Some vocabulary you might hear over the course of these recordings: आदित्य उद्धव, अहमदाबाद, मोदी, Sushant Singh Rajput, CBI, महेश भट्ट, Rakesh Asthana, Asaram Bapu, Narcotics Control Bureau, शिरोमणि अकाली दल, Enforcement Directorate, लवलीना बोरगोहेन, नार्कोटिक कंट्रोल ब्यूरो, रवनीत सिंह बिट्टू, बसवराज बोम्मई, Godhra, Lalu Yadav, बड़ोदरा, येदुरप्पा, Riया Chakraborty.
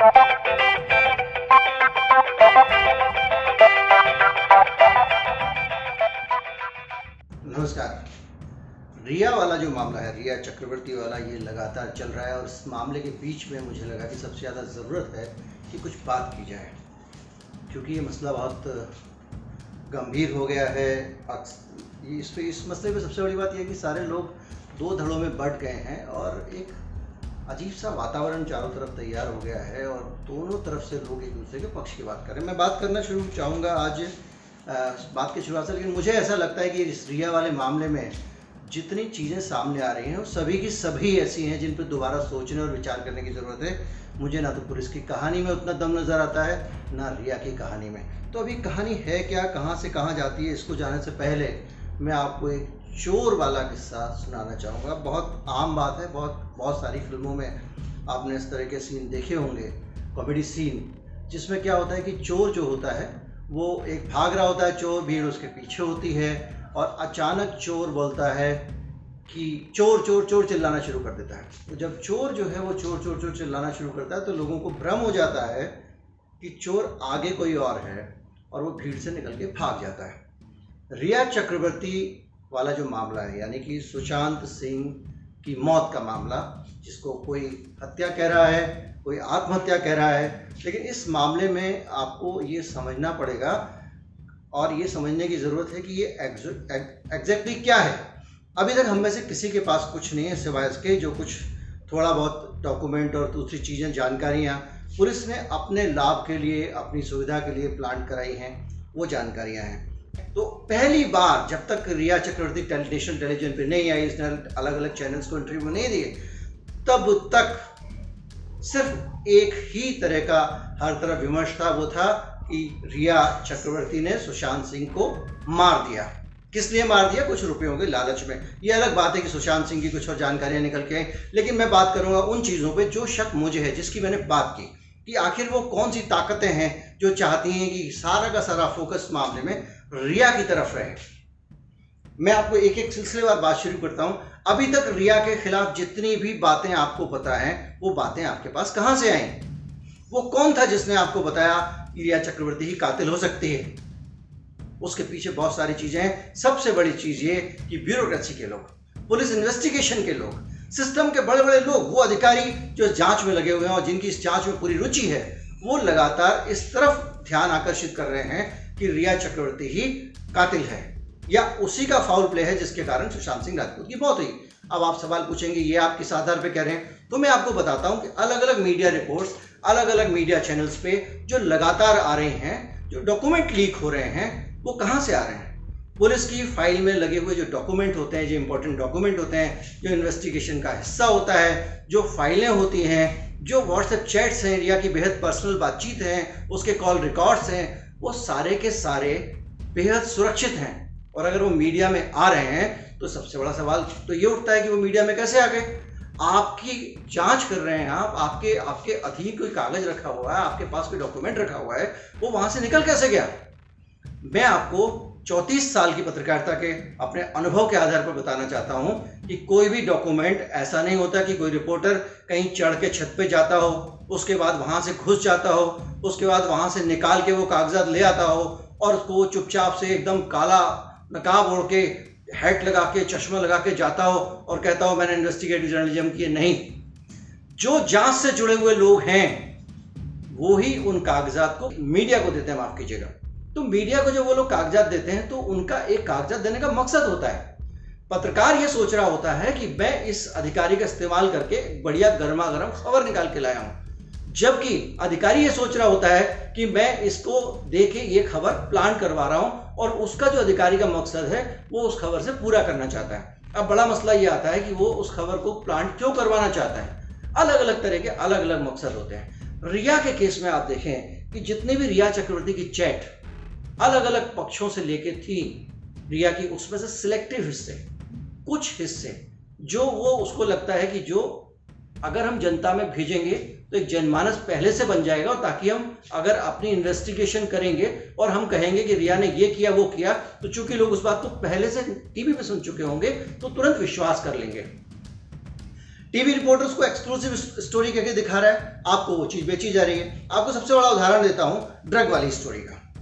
नमस्कार। रिया वाला जो मामला है, रिया चक्रवर्ती वाला, ये लगातार चल रहा है और इस मामले के बीच में मुझे लगा कि सबसे ज़्यादा ज़रूरत है कि कुछ बात की जाए, क्योंकि ये मसला बहुत गंभीर हो गया है। इस मसले में सबसे बड़ी बात यह है कि सारे लोग दो धड़ों में बंट गए हैं और एक अजीब सा वातावरण चारों तरफ तैयार हो गया है और दोनों तरफ से लोग एक दूसरे के पक्ष की बात कर रहे हैं। मैं बात करना शुरू चाहूँगा आज बात की शुरुआत से, लेकिन मुझे ऐसा लगता है कि इस रिया वाले मामले में जितनी चीज़ें सामने आ रही हैं वो सभी की सभी ऐसी हैं जिन पर दोबारा सोचने और विचार करने की ज़रूरत है। मुझे ना तो पुलिस की कहानी में उतना दम नज़र आता है, ना रिया की कहानी में। तो अभी कहानी है क्या, कहाँ से कहाँ जाती है, इसको जानने से पहले मैं आपको एक चोर वाला किस्सा सुनाना चाहूँगा। बहुत आम बात है, बहुत सारी फिल्मों में आपने इस तरह के सीन देखे होंगे, कॉमेडी सीन, जिसमें क्या होता है कि चोर जो होता है वो एक भाग रहा होता है, चोर भीड़ उसके पीछे होती है और अचानक चोर बोलता है कि चोर चोर चोर चिल्लाना शुरू कर देता है। तो जब चोर जो है वो चोर चोर चोर चिल्लाना शुरू करता है तो लोगों को भ्रम हो जाता है कि चोर आगे कोई और है और वो भीड़ से निकल के भाग जाता है। रिया चक्रवर्ती वाला जो मामला है, यानी कि सुशांत सिंह की मौत का मामला, जिसको कोई हत्या कह रहा है, कोई आत्महत्या कह रहा है, लेकिन इस मामले में आपको ये समझना पड़ेगा और ये समझने की ज़रूरत है कि ये एग्जैक्टली क्या है। अभी तक हम में से किसी के पास कुछ नहीं है सिवाय इसके जो कुछ थोड़ा बहुत डॉक्यूमेंट और दूसरी चीज़ें, जानकारियाँ पुलिस ने अपने लाभ के लिए, अपनी सुविधा के लिए प्लांट कराई हैं, वो जानकारियाँ हैं। तो पहली बार जब तक रिया चक्रवर्ती नेशनल टेलीविजन पर नहीं आई, इसने अलग अलग चैनल्स को इंटरव्यू नहीं दिए, तब तक सिर्फ एक ही तरह का हर तरफ विमर्श था, वो था कि रिया चक्रवर्ती ने सुशांत सिंह को मार दिया। किस लिए मार दिया? कुछ रुपयों के लालच में। ये अलग बात है कि सुशांत सिंह की कुछ और जानकारियाँ निकल के आई, लेकिन मैं बात करूँगा उन चीज़ों पे जो शक मुझे है, जिसकी मैंने बात की कि आखिर वो कौन सी ताकतें हैं जो चाहती हैं कि सारा का सारा फोकस मामले में रिया की तरफ रहे। मैं आपको एक एक सिलसिलेवार बात शुरू करता हूँ। अभी तक रिया के खिलाफ जितनी भी बातें आपको पता हैं, वो बातें आपके पास कहाँ से आई? वो कौन था जिसने आपको बताया रिया चक्रवर्ती ही कातिल हो सकती है? उसके पीछे बहुत सारी चीज़ें हैं। सबसे बड़ी चीज़ ये कि ब्यूरोक्रेसी के लोग, पुलिस इन्वेस्टिगेशन के लोग, सिस्टम के बड़े बड़े लोग, वो अधिकारी जो जांच में लगे हुए हैं और जिनकी इस जांच में पूरी रुचि है, वो लगातार इस तरफ ध्यान आकर्षित कर रहे हैं कि रिया चक्रवर्ती ही कातिल है या उसी का फाउल प्ले है जिसके कारण सुशांत सिंह राजपूत की मौत हुई। अब आप सवाल पूछेंगे ये आप किस आधार पर कह रहे हैं, तो मैं आपको बताता हूँ कि अलग अलग मीडिया रिपोर्ट्स, अलग अलग मीडिया चैनल्स पे जो लगातार आ रहे हैं, जो डॉक्यूमेंट लीक हो रहे हैं, वो कहाँ से आ रहे हैं? पुलिस की फाइल में लगे हुए जो डॉक्यूमेंट होते हैं, जो इंपॉर्टेंट डॉक्यूमेंट होते हैं, जो इन्वेस्टिगेशन का हिस्सा होता है, जो फाइलें होती हैं, जो व्हाट्सएप चैट्स हैं, रिया की बेहद पर्सनल बातचीत हैं, उसके कॉल रिकॉर्ड्स हैं, वो सारे के सारे बेहद सुरक्षित हैं। और अगर वो मीडिया में आ रहे हैं तो सबसे बड़ा सवाल तो ये उठता है कि वो मीडिया में कैसे आ गए? आपकी जांच कर रहे हैं आप, आपके अधीन कोई कागज रखा हुआ है, आपके पास कोई डॉक्यूमेंट रखा हुआ है, वो वहां से निकल कैसे गया? मैं आपको 34 साल की पत्रकारिता के अपने अनुभव के आधार पर बताना चाहता हूं कि कोई भी डॉक्यूमेंट ऐसा नहीं होता कि कोई रिपोर्टर कहीं चढ़ के छत पे जाता हो, उसके बाद वहां से घुस जाता हो, उसके बाद वहां से निकाल के वो कागजात ले आता हो और उसको चुपचाप से एकदम काला नकाब ओढ़ के, हैट लगा के, चश्मा लगा के जाता हो और कहता हो मैंने इन्वेस्टिगेटिव जर्नलिज्म किए। नहीं, जो जांच से जुड़े हुए लोग हैं वो ही उन कागजात को मीडिया को देते हैं। माफ कीजिएगा, तो मीडिया को जब वो लोग कागजात देते हैं तो उनका एक कागजात देने का मकसद होता है। पत्रकार ये सोच रहा होता है कि मैं इस अधिकारी का इस्तेमाल करके बढ़िया गर्मा गर्म खबर निकाल के लाया हूं, जबकि अधिकारी ये सोच रहा होता है कि मैं इसको दे के ये खबर प्लान करवा रहा हूं और उसका जो अधिकारी का मकसद है वो उस खबर से पूरा करना चाहता है। अब बड़ा मसला ये आता है कि वो उस खबर को प्लांट क्यों करवाना चाहता है। अलग अलग तरह के अलग अलग मकसद होते हैं। रिया के केस में आप देखें कि जितनी भी रिया चक्रवर्ती की चैट अलग अलग पक्षों से लेके थी रिया की, उसमें से सिलेक्टिव हिस्से, कुछ हिस्से जो वो उसको लगता है कि जो अगर हम जनता में भेजेंगे तो एक जनमानस पहले से बन जाएगा, और ताकि हम अगर अपनी इन्वेस्टिगेशन करेंगे और हम कहेंगे कि रिया ने ये किया वो किया, तो चूंकि लोग उस बात को पहले से टीवी पे सुन चुके होंगे तो तुरंत विश्वास कर लेंगे। टीवी रिपोर्टर्स को एक्सक्लूसिव स्टोरी कहकर दिखा रहा है, आपको वो चीज बेची जा रही है। आपको सबसे बड़ा उदाहरण देता हूं ड्रग वाली स्टोरी का।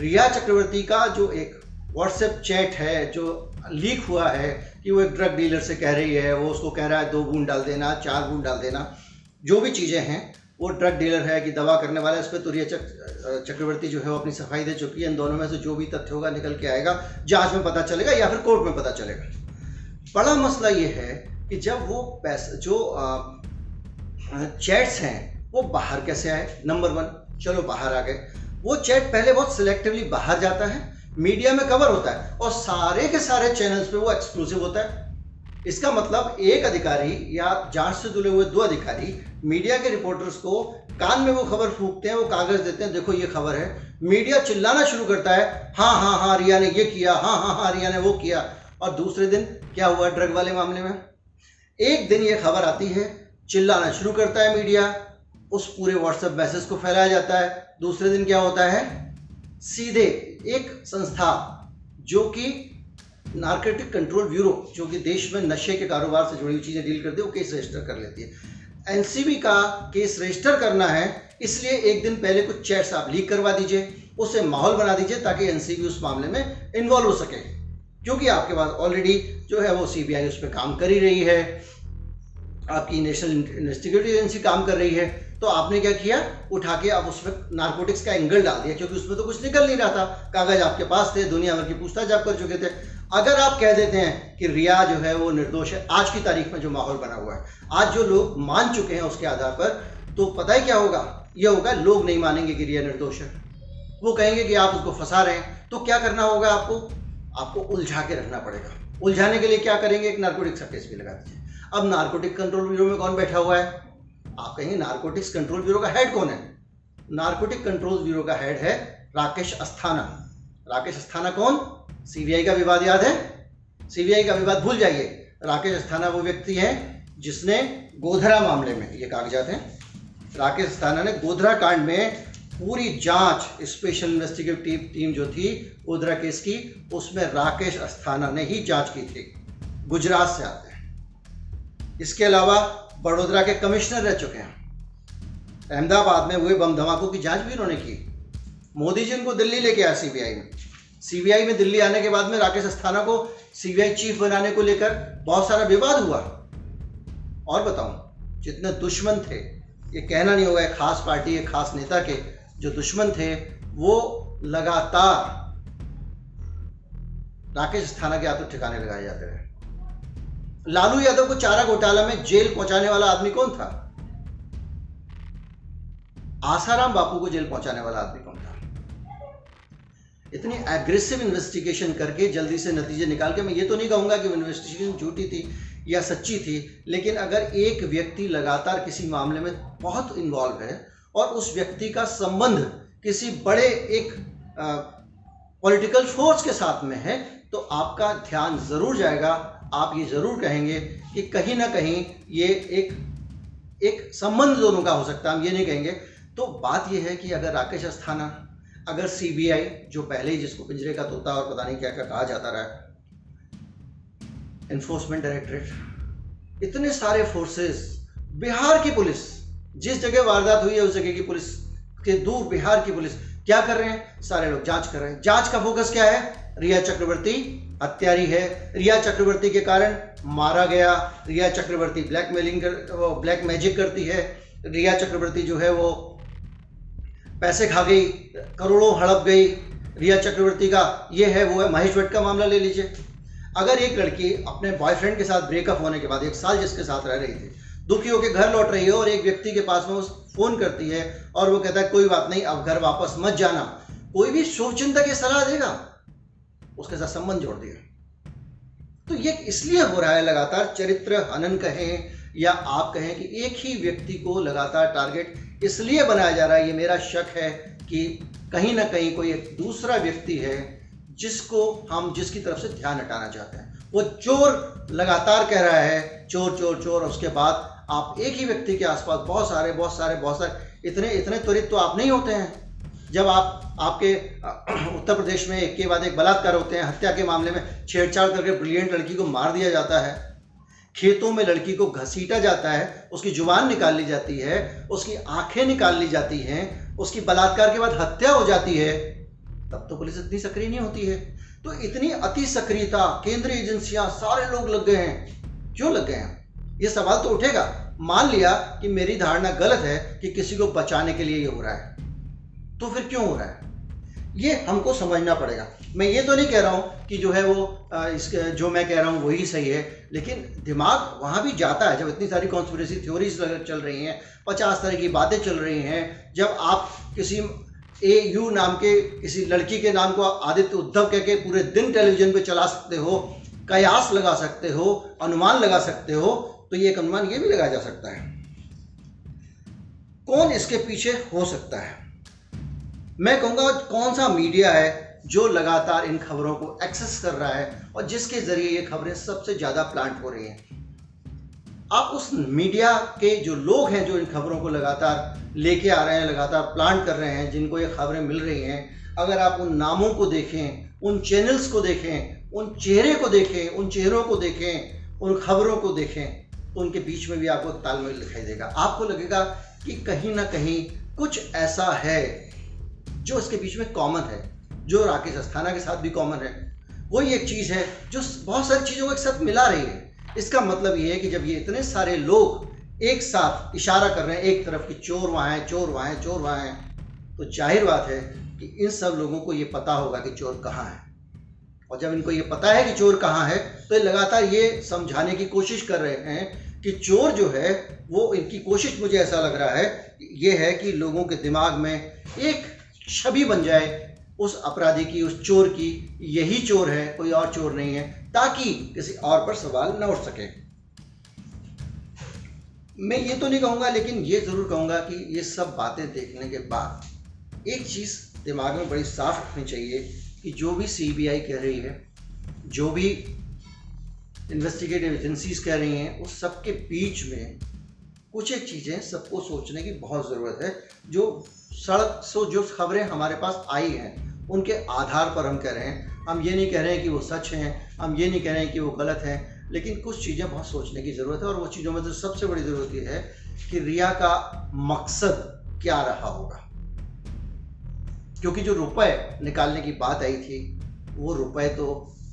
रिया चक्रवर्ती का जो एक व्हाट्सएप चैट है जो लीक हुआ है कि वो एक ड्रग डीलर से कह रही है, वो उसको कह रहा है 2 बूंद डाल देना, 4 बूंद डाल देना, जो भी चीज़ें हैं वो ड्रग डीलर है कि दवा करने वाला है। इस पर तो रिया चक्रवर्ती जो है वो अपनी सफाई दे चुकी है। इन दोनों में से जो भी तथ्य होगा निकल के आएगा, जांच में पता चलेगा या फिर कोर्ट में पता चलेगा। बड़ा मसला ये है कि जब वो पैसा जो चैट्स हैं वो बाहर कैसे आए। नंबर 1, चलो बाहर आ गए। वो चैट पहले बहुत सिलेक्टिवली बाहर जाता है, मीडिया में कवर होता है और सारे के सारे चैनल्स पे वो एक्सक्लूसिव होता है। इसका मतलब एक अधिकारी या जांच से जुड़े हुए 2 अधिकारी मीडिया के रिपोर्टर्स को कान में वो खबर फूंकते हैं, वो कागज देते हैं, देखो ये खबर है। मीडिया चिल्लाना शुरू करता है, हाँ हाँ हाँ रिया ने ये किया, हाँ हाँ हाँ रिया ने वो किया। और दूसरे दिन क्या हुआ ड्रग वाले मामले में? एक दिन ये खबर आती है, चिल्लाना शुरू करता है मीडिया, उस पूरे व्हाट्सएप मैसेज को फैलाया जाता है। दूसरे दिन क्या होता है, सीधे एक संस्था जो कि नार्कोटिक कंट्रोल ब्यूरो, जो कि देश में नशे के कारोबार से जुड़ी हुई चीज़ें डील करती है, वो केस रजिस्टर कर लेती है। एनसीबी का केस रजिस्टर करना है, इसलिए एक दिन पहले कुछ चैट्स आप लीक करवा दीजिए, उससे माहौल बना दीजिए ताकि एनसीबी उस मामले में इन्वॉल्व हो सके, क्योंकि आपके पास ऑलरेडी जो है वो सीबीआई उस पर काम कर ही रही है, आपकी नेशनल इन्वेस्टिगेटिव एजेंसी काम कर रही है। तो आपने क्या किया, उठा के आप उसमें नार्कोटिक्स का एंगल डाल दिया, क्योंकि उसमें तो कुछ निकल नहीं रहा था, कागज आपके पास थे, दुनिया भर की पूछताछ आप कर चुके थे। अगर आप कह देते हैं कि रिया जो है वो निर्दोष है, आज की तारीख में जो माहौल बना हुआ है, आज जो लोग मान चुके हैं उसके आधार पर, तो पता ही क्या होगा, ये होगा लोग नहीं मानेंगे कि रिया निर्दोष है, वो कहेंगे कि आप उसको फंसा रहे हैं। तो क्या करना होगा आपको, आपको उलझा के रखना पड़ेगा। उलझाने के लिए क्या करेंगे, एक नार्कोटिक्स का केस भी लगा दीजिए। अब नार्कोटिक कंट्रोल ब्यूरो में कौन बैठा हुआ है? आप कहेंगे नार्कोटिक्स कंट्रोल ब्यूरो का हेड कौन है? नार्कोटिक कंट्रोल ब्यूरो का हेड है राकेश अस्थाना। राकेश अस्थाना कौन? सीबीआई का विवाद याद है? सीबीआई का विवाद भूल जाइए। राकेश अस्थाना वो व्यक्ति हैं जिसने गोधरा मामले में, ये कागजात हैं, राकेश अस्थाना ने गोधरा कांड में पूरी जांच स्पेशल इन्वेस्टिगेटिव टीम जो थी गोधरा केस की, उसमें राकेश अस्थाना ने ही जाँच की थी। गुजरात से आते हैं, इसके अलावा बड़ोदरा के कमिश्नर रह चुके हैं। अहमदाबाद में हुए बम धमाकों की जांच भी उन्होंने की। मोदी जी उनको दिल्ली लेके आया सीबीआई में। सीबीआई में दिल्ली आने के बाद में राकेश अस्थाना को सीबीआई चीफ बनाने को लेकर बहुत सारा विवाद हुआ। और बताऊं, जितने दुश्मन थे, ये कहना नहीं होगा, एक खास पार्टी एक खास नेता के जो दुश्मन थे, वो लगातार राकेश अस्थाना के हाथों ठिकाने लगाए जाते रहे। लालू यादव को चारा घोटाला में जेल पहुंचाने वाला आदमी कौन था? आसाराम बापू को जेल पहुंचाने वाला आदमी कौन था? इतनी एग्रेसिव इन्वेस्टिगेशन करके जल्दी से नतीजे निकाल के, मैं ये तो नहीं कहूंगा कि इन्वेस्टिगेशन झूठी थी या सच्ची थी, लेकिन अगर एक व्यक्ति लगातार किसी मामले में बहुत इन्वॉल्व है और उस व्यक्ति का संबंध किसी बड़े एक पॉलिटिकल फोर्स के साथ में है, तो आपका ध्यान जरूर जाएगा। आप ये ज़रूर कहेंगे कि कहीं ना कहीं ये एक संबंध दोनों का हो सकता है, हम ये नहीं कहेंगे। तो बात ये है कि अगर राकेश अस्थाना, अगर सीबीआई जो पहले ही, जिसको पिंजरे का तोता और पता नहीं क्या क्या कहा जाता रहा है, एनफोर्समेंट डायरेक्टरेट, इतने सारे फोर्सेस, बिहार की पुलिस, जिस जगह वारदात हुई है उस जगह की पुलिस के दूर बिहार की पुलिस क्या कर रहे हैं? सारे लोग जांच कर रहे हैं। जांच का फोकस क्या है? रिया चक्रवर्ती हत्यारी है, रिया चक्रवर्ती के कारण मारा गया, रिया चक्रवर्ती ब्लैक मैजिक करती है, रिया चक्रवर्ती जो है वो पैसे खा गई, करोड़ों हड़प गई, रिया चक्रवर्ती का ये है वो है। महेश भट्ट का मामला ले लीजिए। अगर एक लड़की अपने बॉयफ्रेंड के साथ ब्रेकअप होने के बाद 1 साल जिसके साथ रह रही थी, दुखी होकर घर लौट रही है और एक व्यक्ति के पास में फ़ोन करती है और वो कहता है कोई बात नहीं, अब घर वापस मत जाना, कोई भी शुभचिंतक ये सलाह देगा? उसके साथ संबंध जोड़ दिया। तो ये इसलिए हो रहा है लगातार, चरित्र हनन कहें या आप कहें कि एक ही व्यक्ति को लगातार टारगेट इसलिए बनाया जा रहा है। ये मेरा शक है कि कहीं ना कहीं कोई एक दूसरा व्यक्ति है जिसकी तरफ से ध्यान हटाना चाहते हैं। वो चोर लगातार कह रहा है चोर चोर चोर, उसके बाद आप एक ही व्यक्ति के आसपास बहुत सारे इतने त्वरित तो आप नहीं होते हैं। जब आपके उत्तर प्रदेश में एक के बाद एक बलात्कार होते हैं, हत्या के मामले में छेड़छाड़ करके ब्रिलियंट लड़की को मार दिया जाता है, खेतों में लड़की को घसीटा जाता है, उसकी जुबान निकाल ली जाती है, उसकी आंखें निकाल ली जाती हैं, उसकी बलात्कार के बाद हत्या हो जाती है, तब तो पुलिस इतनी सक्रिय नहीं होती है। तो इतनी अति सक्रियता केंद्रीय एजेंसियां, सारे लोग लग गए हैं। क्यों लग गए हैं, ये सवाल तो उठेगा। मान लिया कि मेरी धारणा गलत है कि किसी को बचाने के लिए ये हो रहा है, तो फिर क्यों हो रहा है ये हमको समझना पड़ेगा। मैं ये तो नहीं कह रहा हूँ कि जो है वो इसके जो मैं कह रहा हूँ वही सही है, लेकिन दिमाग वहाँ भी जाता है जब इतनी सारी कॉन्स्पिरेसी थ्योरीज चल रही हैं, 50 तरह की बातें चल रही हैं। जब आप किसी AU नाम के किसी लड़की के नाम को आदित्य उद्धव कह के पूरे दिन टेलीविजन पे चला सकते हो, कयास लगा सकते हो, अनुमान लगा सकते हो, तो ये एक अनुमान ये भी लगाया जा सकता है कौन इसके पीछे हो सकता है। मैं कहूँगा कौन सा मीडिया है जो लगातार इन खबरों को एक्सेस कर रहा है और जिसके जरिए ये खबरें सबसे ज़्यादा प्लांट हो रही हैं। आप उस मीडिया के जो लोग हैं जो इन खबरों को लगातार लेके आ रहे हैं, लगातार प्लांट कर रहे हैं, जिनको ये खबरें मिल रही हैं, अगर आप उन नामों को देखें, उन चैनल्स को देखें, उन चेहरे को देखें, उन चेहरों को देखें, उन खबरों को देखें, तो उनके बीच में भी आपको तालमेल दिखाई देगा। आपको लगेगा कि कहीं ना कहीं कुछ ऐसा है जो इसके बीच में कॉमन है, जो राकेश अस्थाना के साथ भी कॉमन है। वो ये एक चीज़ है जो बहुत सारी चीज़ों को एक साथ मिला रही है। इसका मतलब ये है कि जब ये इतने सारे लोग एक साथ इशारा कर रहे हैं एक तरफ कि चोर वहाँ है, चोर वहाँ है, चोर वहाँ है, तो जाहिर बात है कि इन सब लोगों को ये पता होगा कि चोर कहाँ है। और जब इनको ये पता है कि चोर कहाँ है तो ये लगातार ये समझाने की कोशिश कर रहे हैं कि चोर जो है वो, इनकी कोशिश मुझे ऐसा लग रहा है ये है कि लोगों के दिमाग में एक छवि बन जाए उस अपराधी की, उस चोर की, यही चोर है, कोई और चोर नहीं है, ताकि किसी और पर सवाल न उठ सके। मैं ये तो नहीं कहूँगा, लेकिन ये ज़रूर कहूँगा कि ये सब बातें देखने के बाद एक चीज़ दिमाग में बड़ी साफ रखनी चाहिए कि जो भी CBI कह रही है, जो भी इन्वेस्टिगेटिव एजेंसीज़ कह रही हैं, उस सब के बीच में कुछ एक चीज़ें सबको सोचने की बहुत ज़रूरत है। जो सड़क से जो खबरें हमारे पास आई हैं उनके आधार पर हम कह रहे हैं, हम ये नहीं कह रहे हैं कि वो सच हैं, हम ये नहीं कह रहे हैं कि वो गलत हैं, लेकिन कुछ चीज़ें बहुत सोचने की ज़रूरत है। और वो चीज़ों में तो सबसे बड़ी ज़रूरत यह है कि रिया का मकसद क्या रहा होगा, क्योंकि जो रुपए निकालने की बात आई थी वो रुपए तो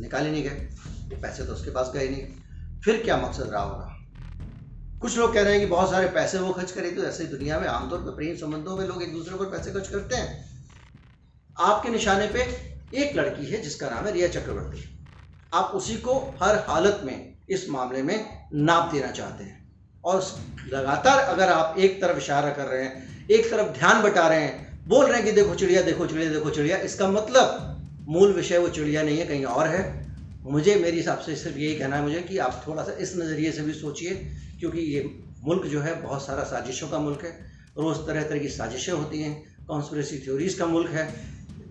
निकाले नहीं गए, तो पैसे तो उसके पास गए नहीं, फिर क्या मकसद रहा होगा। कुछ लोग कह रहे हैं कि बहुत सारे पैसे वो खर्च करे, तो ऐसे दुनिया में आमतौर पर प्रेम संबंधों में लोग एक दूसरे पर पैसे खर्च करते हैं। आपके निशाने पर एक लड़की है जिसका नाम है रिया चक्रवर्ती, आप उसी को हर हालत में इस मामले में नाप देना चाहते हैं, और लगातार अगर आप एक तरफ इशारा कर रहे हैं, एक तरफ ध्यान बटा रहे हैं, बोल रहे हैं कि देखो चिड़िया, देखो चिड़िया, देखो चिड़िया, इसका मतलब मूल विषय वो चिड़िया नहीं है, कहीं और है। मुझे मेरे हिसाब से सिर्फ यही कहना है मुझे कि आप थोड़ा सा इस नज़रिए से भी सोचिए, क्योंकि ये मुल्क जो है बहुत सारा साजिशों का मुल्क है, रोज़ तरह तरह की साजिशें होती हैं, कॉन्स्पिरेसी थ्योरीज़ का मुल्क है।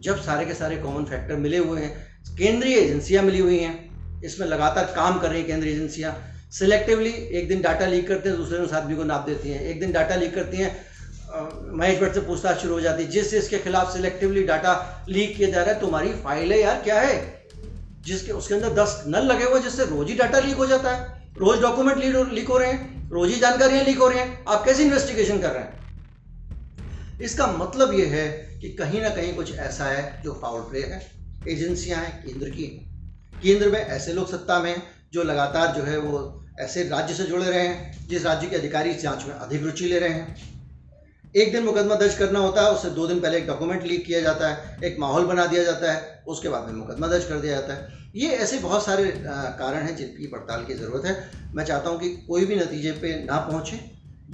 जब सारे के सारे कॉमन फैक्टर मिले हुए हैं, केंद्रीय एजेंसियां मिली हुई हैं, इसमें लगातार काम कर रही हैं केंद्रीय एजेंसियां, सिलेक्टिवली एक दिन डाटा लीक करते हैं, दूसरे दिन आदमी को नाप देती हैं, एक दिन डाटा लीक करती हैं, महेश भट्ट से पूछताछ शुरू हो जाती है, जिस इसके खिलाफ सिलेक्टिवली डाटा लीक किया जा रहा है, तुम्हारी फाइल है यार क्या है, जिसके उसके अंदर 10 नल लगे हुए, जिससे रोज ही डाटा लीक हो जाता है, रोज डॉक्यूमेंट लीक हो रहे हैं, रोज ही जानकारियाँ लीक हो रही हैं, आप कैसे इन्वेस्टिगेशन कर रहे हैं। इसका मतलब ये है कि कहीं ना कहीं कुछ ऐसा है जो फाउल प्ले है। एजेंसियां हैं केंद्र की, केंद्र में ऐसे लोग सत्ता में जो लगातार जो है वो ऐसे राज्य से जुड़े रहे हैं जिस राज्य के अधिकारी जांच में अधिक रुचि ले रहे हैं। एक दिन मुकदमा दर्ज करना होता है, उससे 2 दिन पहले एक डॉक्यूमेंट लीक किया जाता है, एक माहौल बना दिया जाता है, उसके बाद में मुकदमा दर्ज कर दिया जाता है। ये ऐसे बहुत सारे कारण हैं जिनकी पड़ताल की ज़रूरत है। मैं चाहता हूँ कि कोई भी नतीजे पर ना पहुँचे,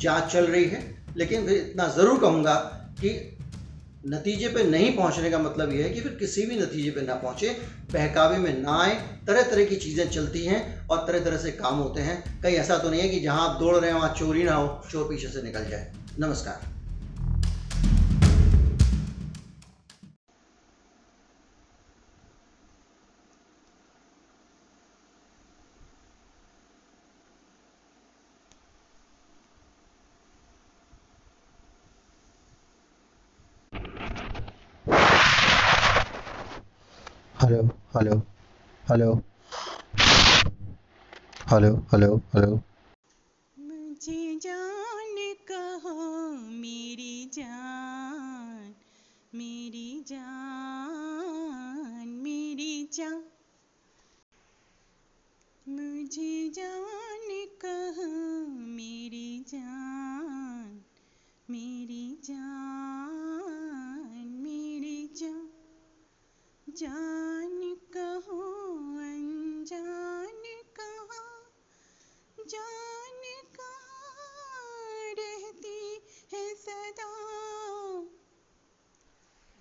जाँच चल रही है, लेकिन फिर इतना ज़रूर कहूँगा कि नतीजे पे नहीं पहुंचने का मतलब यह है कि फिर किसी भी नतीजे पे ना पहुंचे, बहकावे में ना आए। तरह तरह की चीज़ें चलती हैं और तरह तरह से काम होते हैं, कहीं ऐसा तो नहीं है कि जहां आप दौड़ रहे हैं वहां चोरी ना हो, चोर पीछे से निकल जाए। नमस्कार। Hello hello hello hello hello hello. मुझे जान कहो मेरी जान मुझे जान कहो मेरी जान